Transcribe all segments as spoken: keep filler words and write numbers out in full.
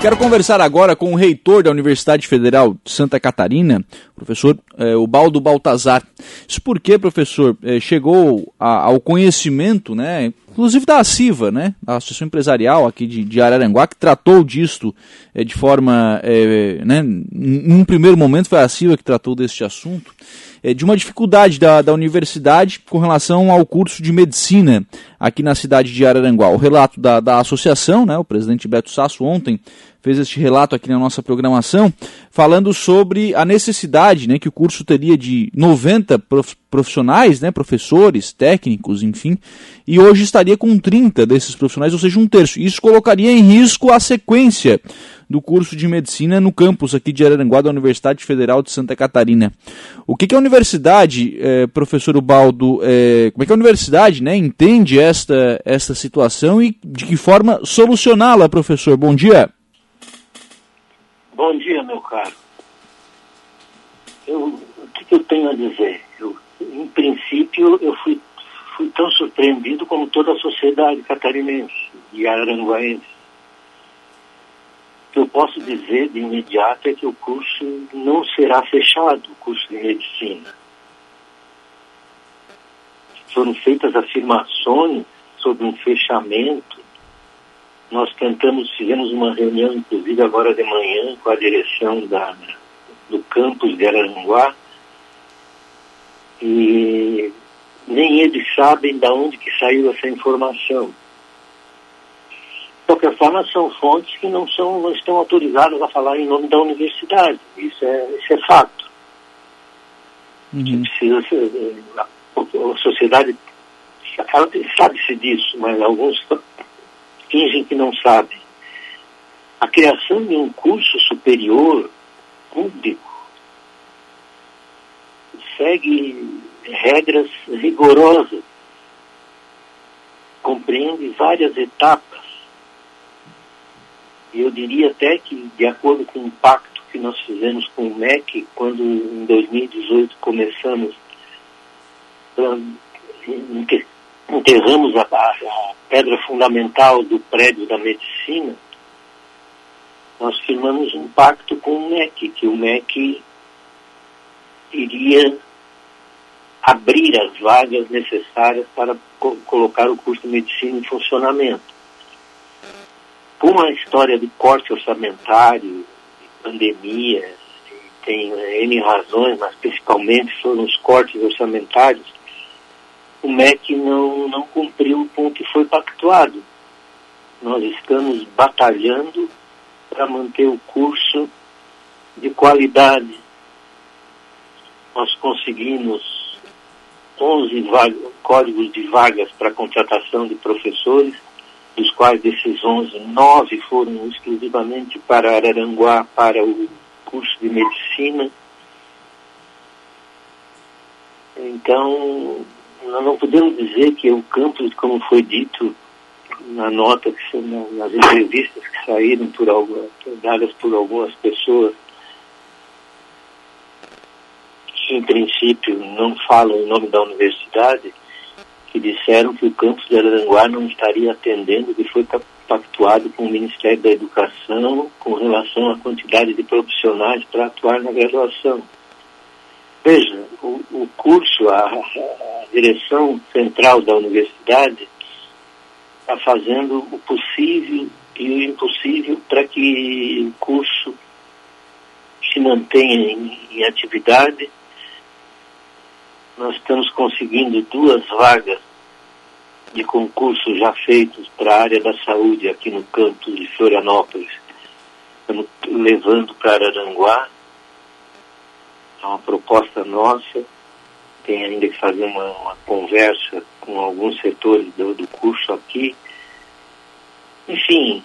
Quero conversar agora com o reitor da Universidade Federal de Santa Catarina, professor eh, Ubaldo Balthazar. Isso porque, professor, eh, chegou a, ao conhecimento, né, inclusive da CIVA, né, a Associação Empresarial aqui de, de Araranguá, que tratou disto eh, de forma, eh, né, em um primeiro momento foi a CIVA que tratou deste assunto, eh, de uma dificuldade da, da universidade com relação ao curso de medicina aqui na cidade de Araranguá. O relato da, da associação, né, o presidente Beto Sasso ontem fez este relato aqui na nossa programação, falando sobre a necessidade, né, que o curso teria de noventa profissionais, né, professores, técnicos, enfim, e hoje estaria com trinta desses profissionais, ou seja, um terço. Isso colocaria em risco a sequência do curso de medicina no campus aqui de Araranguá da Universidade Federal de Santa Catarina. O que, que a universidade, eh, professor Ubaldo, eh, como é que a universidade, né, entende esta, esta situação e de que forma solucioná-la, professor? Bom dia. Bom dia, meu caro. Eu, o que, que eu tenho a dizer? Eu, em princípio, eu fui, fui tão surpreendido como toda a sociedade catarinense e araranguaense. O que eu posso dizer de imediato é que o curso não será fechado, o curso de medicina. Foram feitas afirmações sobre um fechamento. Nós tentamos, fizemos uma reunião, inclusive agora de manhã, com a direção da, do campus de Araranguá, e nem eles sabem de onde que saiu essa informação. De qualquer forma, são fontes que não, são, não estão autorizadas a falar em nome da universidade. Isso é, isso é fato. Uhum. Precisa, a, a sociedade sabe-se disso, mas alguns fingem que não sabem. A criação de um curso superior público segue regras rigorosas, compreende várias etapas. Eu diria até que, de acordo com o pacto que nós fizemos com o M E C, quando em dois mil e dezoito começamos, enterramos a, a pedra fundamental do prédio da medicina, nós firmamos um pacto com o M E C, que o M E C iria abrir as vagas necessárias para co- colocar o curso de medicina em funcionamento. Com a história de corte orçamentário, de pandemia, tem N razões, mas principalmente foram os cortes orçamentários, o M E C não, não cumpriu com o que foi pactuado. Nós estamos batalhando para manter o curso de qualidade. Nós conseguimos onze vaga, códigos de vagas para contratação de professores, dos quais desses onze, nove foram exclusivamente para Araranguá, para o curso de medicina. Então, nós não podemos dizer que o campus, como foi dito na nota, que foi nas entrevistas que saíram por algumas, dadas por algumas pessoas, que em princípio não falam em nome da universidade, que disseram que o campus de Araranguá não estaria atendendo o que foi pactuado com o Ministério da Educação com relação à quantidade de profissionais para atuar na graduação. Veja, o, o curso, a, a direção central da universidade está fazendo o possível e o impossível para que o curso se mantenha em, em atividade. Nós estamos conseguindo duas vagas de concurso já feitos para a área da saúde aqui no campus de Florianópolis. Estamos levando para Araranguá. É uma proposta nossa, tem ainda que fazer uma, uma conversa com alguns setores do, do curso aqui. Enfim,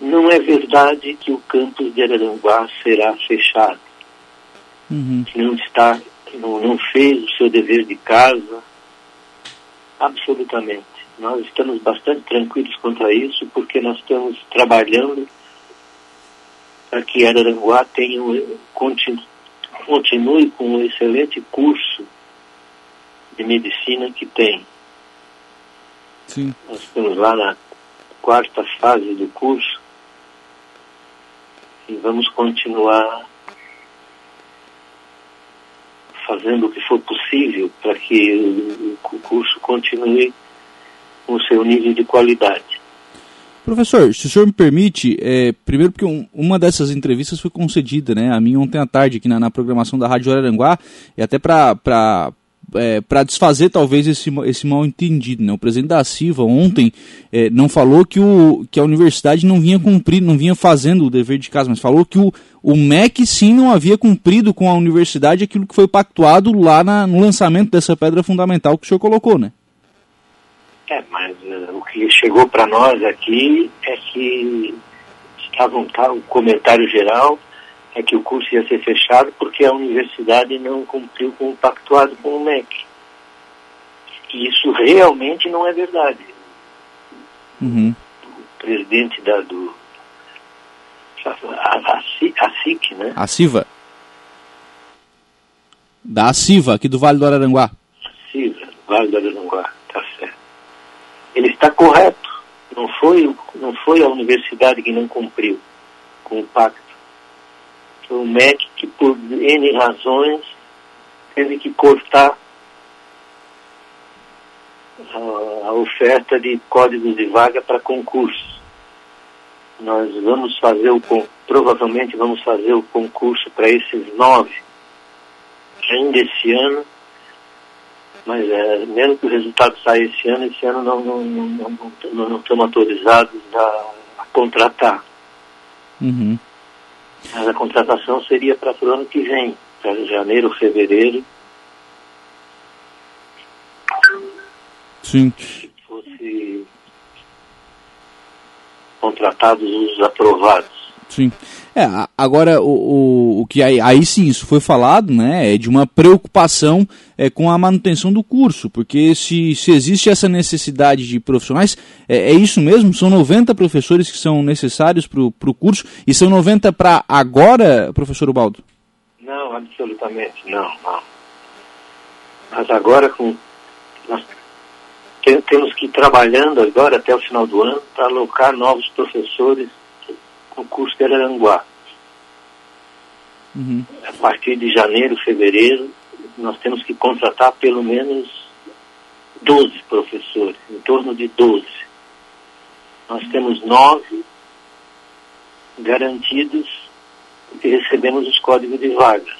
não é verdade que o campus de Araranguá será fechado. Uhum. Não está, não, não fez o seu dever de casa, absolutamente. Nós estamos bastante tranquilos quanto a isso, porque nós estamos trabalhando para que Araranguá tenha um, continue, continue com o excelente curso de medicina que tem. Sim. Nós estamos lá na quarta fase do curso, e vamos continuar fazendo o que for possível para que o curso continue com o seu nível de qualidade. Professor, se o senhor me permite, é, primeiro porque um, uma dessas entrevistas foi concedida, né, a mim ontem à tarde aqui na, na programação da Rádio Araranguá, e até para para É, para desfazer talvez esse, esse mal entendido, né? O presidente da CIVA ontem é, não falou que, o, que a universidade não vinha cumprindo, não vinha fazendo o dever de casa, mas falou que o, o M E C sim não havia cumprido com a universidade aquilo que foi pactuado lá na, no lançamento dessa pedra fundamental que o senhor colocou, né? É, mas uh, o que chegou para nós aqui é que estava um tal, o comentário geral é que o curso ia ser fechado porque a universidade não cumpriu com o pactuado com o M E C. E isso realmente não é verdade. Uhum. O presidente da do... A, a, a C I C, né? A CIVA. Da CIVA, aqui do Vale do Araranguá. CIVA, Vale do Araranguá, tá certo. Ele está correto. Não foi, não foi a universidade que não cumpriu com o pacto. O M E C, que por N razões teve que cortar a, a oferta de códigos de vaga para concurso. Nós vamos fazer o provavelmente vamos fazer o concurso para esses nove ainda esse ano, mas é, mesmo que o resultado saia esse ano, esse ano não, não, não, não, não, não, não estamos autorizados a, a contratar. Uhum. Mas a contratação seria para o ano que vem, para janeiro, fevereiro. Sim. Se fosse contratados os aprovados. Sim. É, agora, o, o, o que aí, aí sim, isso foi falado, né, é de uma preocupação é, com a manutenção do curso, porque se, se existe essa necessidade de profissionais, é, é isso mesmo, são noventa professores que são necessários para o curso, e são noventa para agora, professor Ubaldo? Não, absolutamente não, não. Mas agora, com, nós tem, temos que ir trabalhando agora até o final do ano para alocar novos professores no curso de Araranguá. Uhum. A partir de janeiro, fevereiro, nós temos que contratar pelo menos doze professores, em torno de doze. Nós temos nove garantidos e recebemos os códigos de vaga.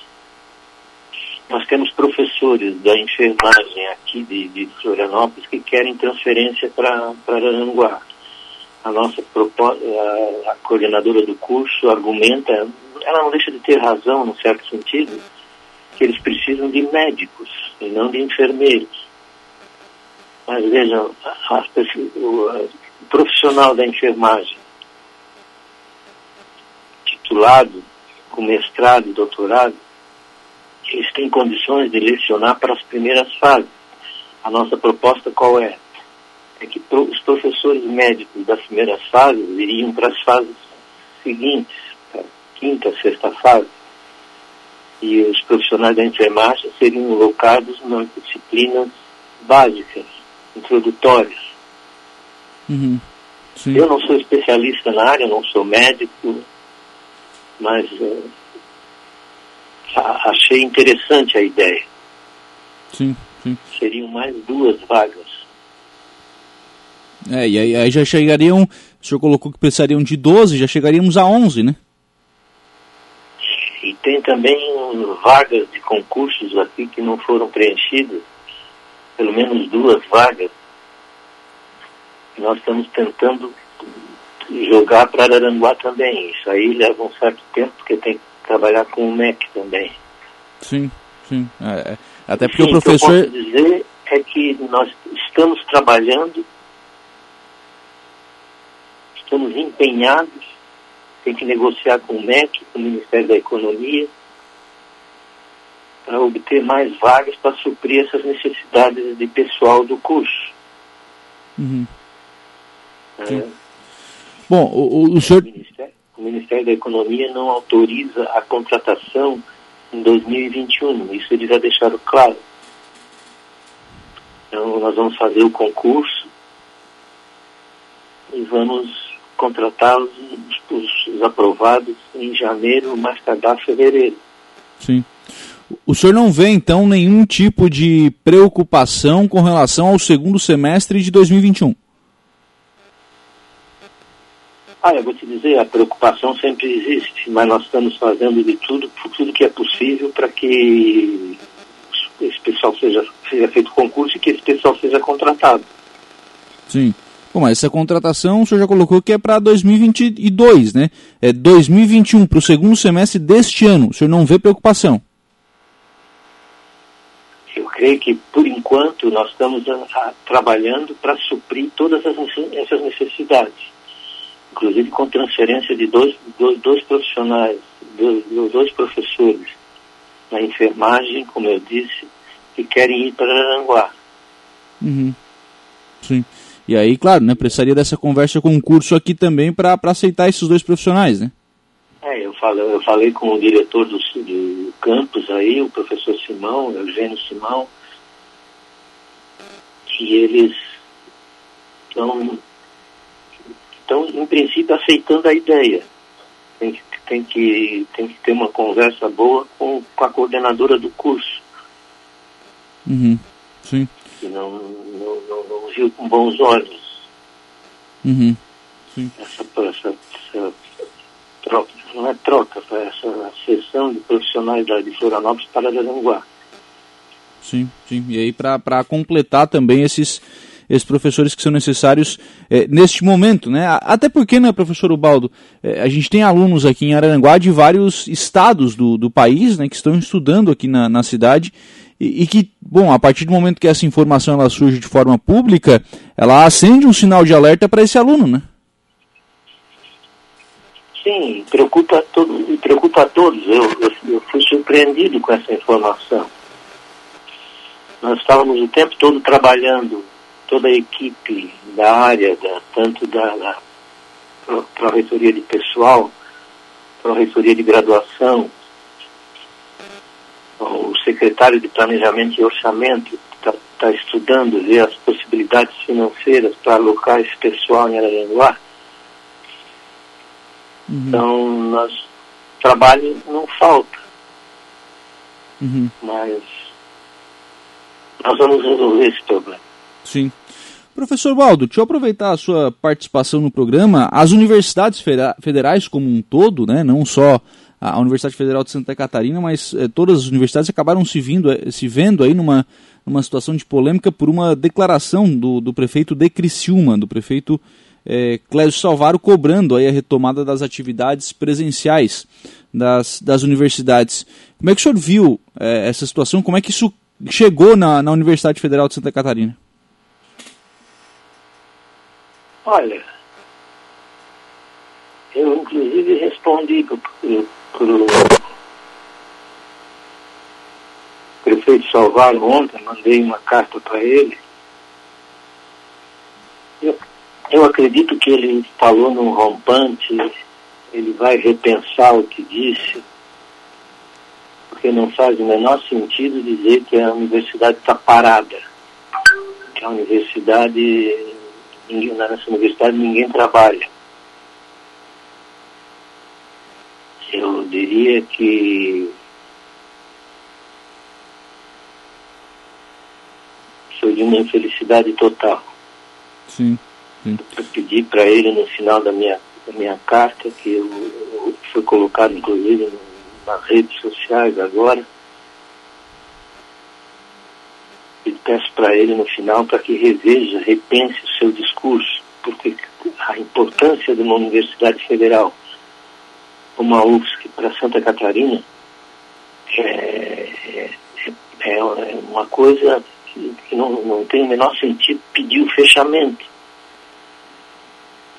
Nós temos professores da enfermagem aqui de, de Florianópolis que querem transferência para Araranguá. A nossa proposta, a coordenadora do curso argumenta, ela não deixa de ter razão, num certo sentido, que eles precisam de médicos e não de enfermeiros. Mas vejam, a, a, o, o profissional da enfermagem, titulado, com mestrado e doutorado, eles têm condições de lecionar para as primeiras fases. A nossa proposta qual é? É que os professores médicos das primeiras fases iriam para as fases seguintes, para a quinta, sexta fase, e os profissionais da enfermagem seriam locados nas disciplinas básicas, introdutórias. Uhum. Eu não sou especialista na área, não sou médico, mas uh, achei interessante a ideia. Sim, sim. Seriam mais duas vagas. É, e aí, aí já chegariam, o senhor colocou que precisariam de doze, já chegaríamos a onze, né? E tem também vagas de concursos aqui que não foram preenchidas, pelo menos duas vagas. Nós estamos tentando jogar para Araranguá também, isso aí leva um certo tempo, porque tem que trabalhar com o M E C também. Sim, sim, é, até porque sim, o professor... O que eu posso dizer é que nós estamos trabalhando... Estamos empenhados, tem que negociar com o M E C, com o Ministério da Economia, para obter mais vagas para suprir essas necessidades de pessoal do curso. Uhum. É. Bom, o, o, o senhor... O Ministério, o Ministério da Economia não autoriza a contratação em dois mil e vinte e um, isso eles já deixaram claro. Então, nós vamos fazer o concurso e vamos contratar os, os, os aprovados em em janeiro, mais tardar fevereiro. Sim. O senhor não vê, então, nenhum tipo de preocupação com relação ao segundo semestre de dois mil e vinte e um? Ah, eu vou te dizer, a preocupação sempre existe, mas nós estamos fazendo de tudo, tudo que é possível para que esse pessoal seja, seja feito concurso e que esse pessoal seja contratado. Sim. Bom, mas essa contratação o senhor já colocou que é para dois mil e vinte e dois, né? É dois mil e vinte e um, para o segundo semestre deste ano. O senhor não vê preocupação? Eu creio que, por enquanto, nós estamos a, a, trabalhando para suprir todas as, essas necessidades. Inclusive com transferência de dois, dois, dois profissionais, dois, dois professores na enfermagem, como eu disse, que querem ir para Araranguá. Uhum. Sim. E aí, claro, né, precisaria dessa conversa com o curso aqui também para aceitar esses dois profissionais, né? É, eu, falo, eu falei com o diretor do, do campus aí, o professor Simão, Eugênio Simão, que eles estão... Então, em princípio, aceitando a ideia. Tem que, tem que, tem que ter uma conversa boa com, com a coordenadora do curso. Uhum, sim. Que não, não, não, não viu com bons olhos. Uhum, sim. Essa, essa, essa troca, não é troca, essa cessão de profissionais de Florianópolis para Araranguá. Sim, sim. E aí, para completar também esses... esses professores que são necessários é, neste momento, né? Até porque, né, professor Ubaldo, é, a gente tem alunos aqui em Araranguá de vários estados do, do país, né, que estão estudando aqui na, na cidade e, e que, bom, a partir do momento que essa informação ela surge de forma pública, ela acende um sinal de alerta para esse aluno, né? Sim, preocupa a todos, preocupa a todos. Eu, eu, eu fui surpreendido com essa informação. Nós estávamos o tempo todo trabalhando, toda a equipe da área, da, tanto da, da pró-reitoria de pessoal, pró-reitoria de graduação, o secretário de planejamento e orçamento está tá estudando, vê as possibilidades financeiras para alocar esse pessoal em Araranguá. Uhum. Então, nós, trabalho não falta, uhum. mas nós vamos resolver esse problema. Sim. Professor Baldo, deixa eu aproveitar a sua participação no programa. As universidades federais como um todo, né, não só a Universidade Federal de Santa Catarina, mas eh, todas as universidades acabaram se, vindo, eh, se vendo aí numa, numa situação de polêmica por uma declaração do, do prefeito de Criciúma, do prefeito eh, Clésio Salvaro, cobrando aí a retomada das atividades presenciais das, das universidades. Como é que o senhor viu eh, essa situação? Como é que isso chegou na, na Universidade Federal de Santa Catarina? Olha, eu inclusive respondi para o prefeito Salvaro ontem, mandei uma carta para ele. Eu, eu acredito que ele falou num rompante, ele vai repensar o que disse, porque não faz o menor sentido dizer que a universidade está parada, que a universidade... Ninguém, na nossa universidade ninguém trabalha. Eu diria que foi de uma infelicidade total. Sim, sim. Eu pedi para ele no final da minha, da minha carta, que eu, eu foi colocado inclusive nas redes sociais agora, peço para ele no final para que reveja, repense o seu discurso, porque a importância de uma universidade federal como a U F S C para Santa Catarina é, é uma coisa que não, não tem o menor sentido pedir o fechamento.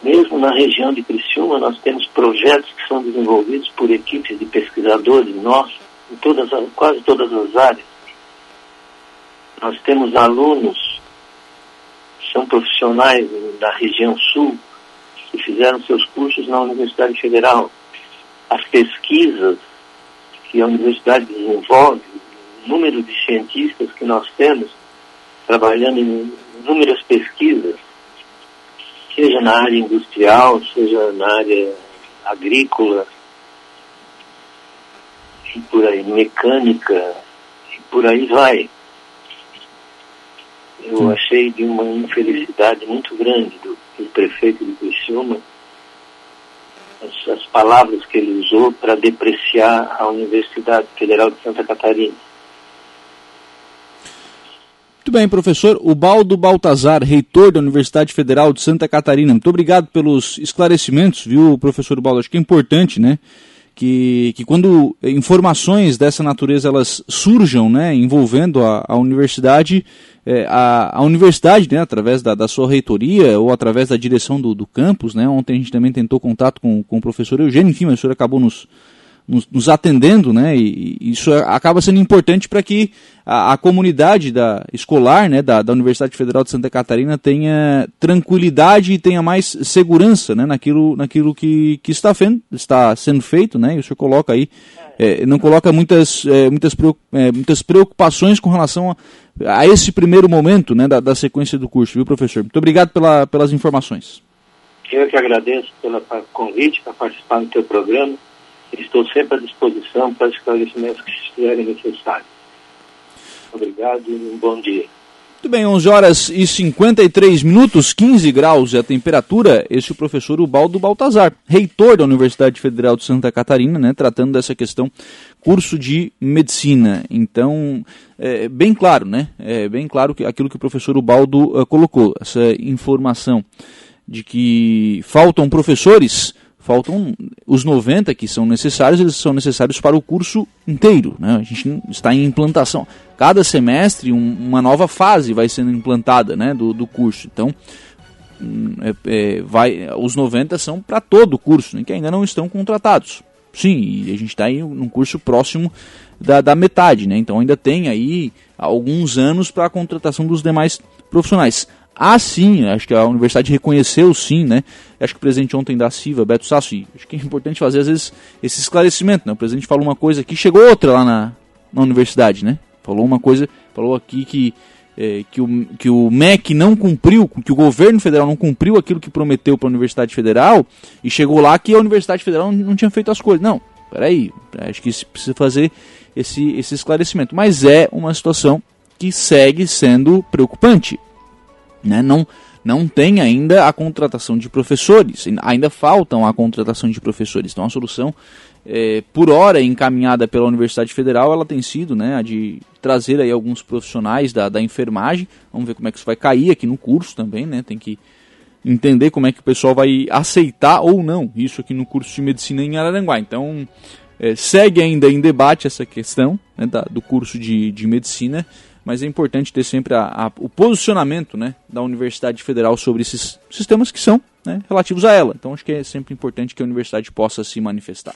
Mesmo na região de Criciúma, nós temos projetos que são desenvolvidos por equipes de pesquisadores nossos, em todas, quase todas as áreas. Nós temos alunos que são profissionais da região sul que fizeram seus cursos na Universidade Federal. As pesquisas que a universidade desenvolve, o número de cientistas que nós temos trabalhando em inúmeras pesquisas, seja na área industrial, seja na área agrícola, e por aí, mecânica, e por aí vai. Eu hum. achei de uma infelicidade muito grande do, do prefeito de Criciúma as, as palavras que ele usou para depreciar a Universidade Federal de Santa Catarina. Muito bem, professor. Ubaldo Balthazar, reitor da Universidade Federal de Santa Catarina. Muito obrigado pelos esclarecimentos, viu, professor Ubaldo? Acho que é importante, né? Que, que quando informações dessa natureza elas surjam, né, envolvendo a, a universidade, é, a, a universidade, né, através da, da sua reitoria ou através da direção do, do campus, né, ontem a gente também tentou contato com, com o professor Eugênio, enfim, mas o senhor acabou nos, nos, nos atendendo, né, e, e isso acaba sendo importante para que a, a comunidade da, escolar, né, da, da Universidade Federal de Santa Catarina tenha tranquilidade e tenha mais segurança, né, naquilo, naquilo que, que está fendo, está sendo feito, né, e o senhor coloca aí, é, não coloca muitas, é, muitas, é, muitas preocupações com relação a, a esse primeiro momento, né, da, da sequência do curso, viu, professor? Muito obrigado pela, pelas informações. Eu que agradeço pelo convite para participar do teu programa. Estou sempre à disposição para esclarecimentos que estiverem necessários. Obrigado e um bom dia. Muito bem, onze horas e cinquenta e três minutos, quinze graus é a temperatura. Esse é o professor Ubaldo Balthazar, reitor da Universidade Federal de Santa Catarina, né, tratando dessa questão, curso de medicina. Então, é bem claro, né? É bem claro que aquilo que o professor Ubaldo uh, colocou, essa informação de que faltam professores. Faltam os noventa que são necessários, eles são necessários para o curso inteiro, né? A gente está em implantação. Cada semestre um, uma nova fase vai sendo implantada, né, do, do curso. Então, é, é, vai, os noventa são para todo o curso, né, que ainda não estão contratados. Sim, e a gente está em um curso próximo da, da metade, né? Então ainda tem aí alguns anos para a contratação dos demais profissionais. Ah, sim, acho que a universidade reconheceu, sim, né? Acho que o presidente ontem da CIVA, Beto Sasso, e acho que é importante fazer, às vezes, esse esclarecimento, né? O presidente falou uma coisa aqui, chegou outra lá na, na universidade, né? Falou uma coisa, falou aqui que, é, que, o, que o M E C não cumpriu, que o governo federal não cumpriu aquilo que prometeu para a Universidade Federal, e chegou lá que a Universidade Federal não, não tinha feito as coisas. Não, peraí, acho que precisa fazer esse, esse esclarecimento. Mas é uma situação que segue sendo preocupante. Né? Não, não tem ainda a contratação de professores, ainda faltam a contratação de professores. Então a solução, é, por hora encaminhada pela Universidade Federal, ela tem sido, né, a de trazer aí alguns profissionais da, da enfermagem. Vamos ver como é que isso vai cair aqui no curso também, né? Tem que entender como é que o pessoal vai aceitar ou não isso aqui no curso de medicina em Araranguá. Então é, segue ainda em debate essa questão, né, da, do curso de, de medicina. Mas é importante ter sempre a, a, o posicionamento, né, da Universidade Federal sobre esses sistemas que são, né, relativos a ela. Então acho que é sempre importante que a universidade possa se manifestar.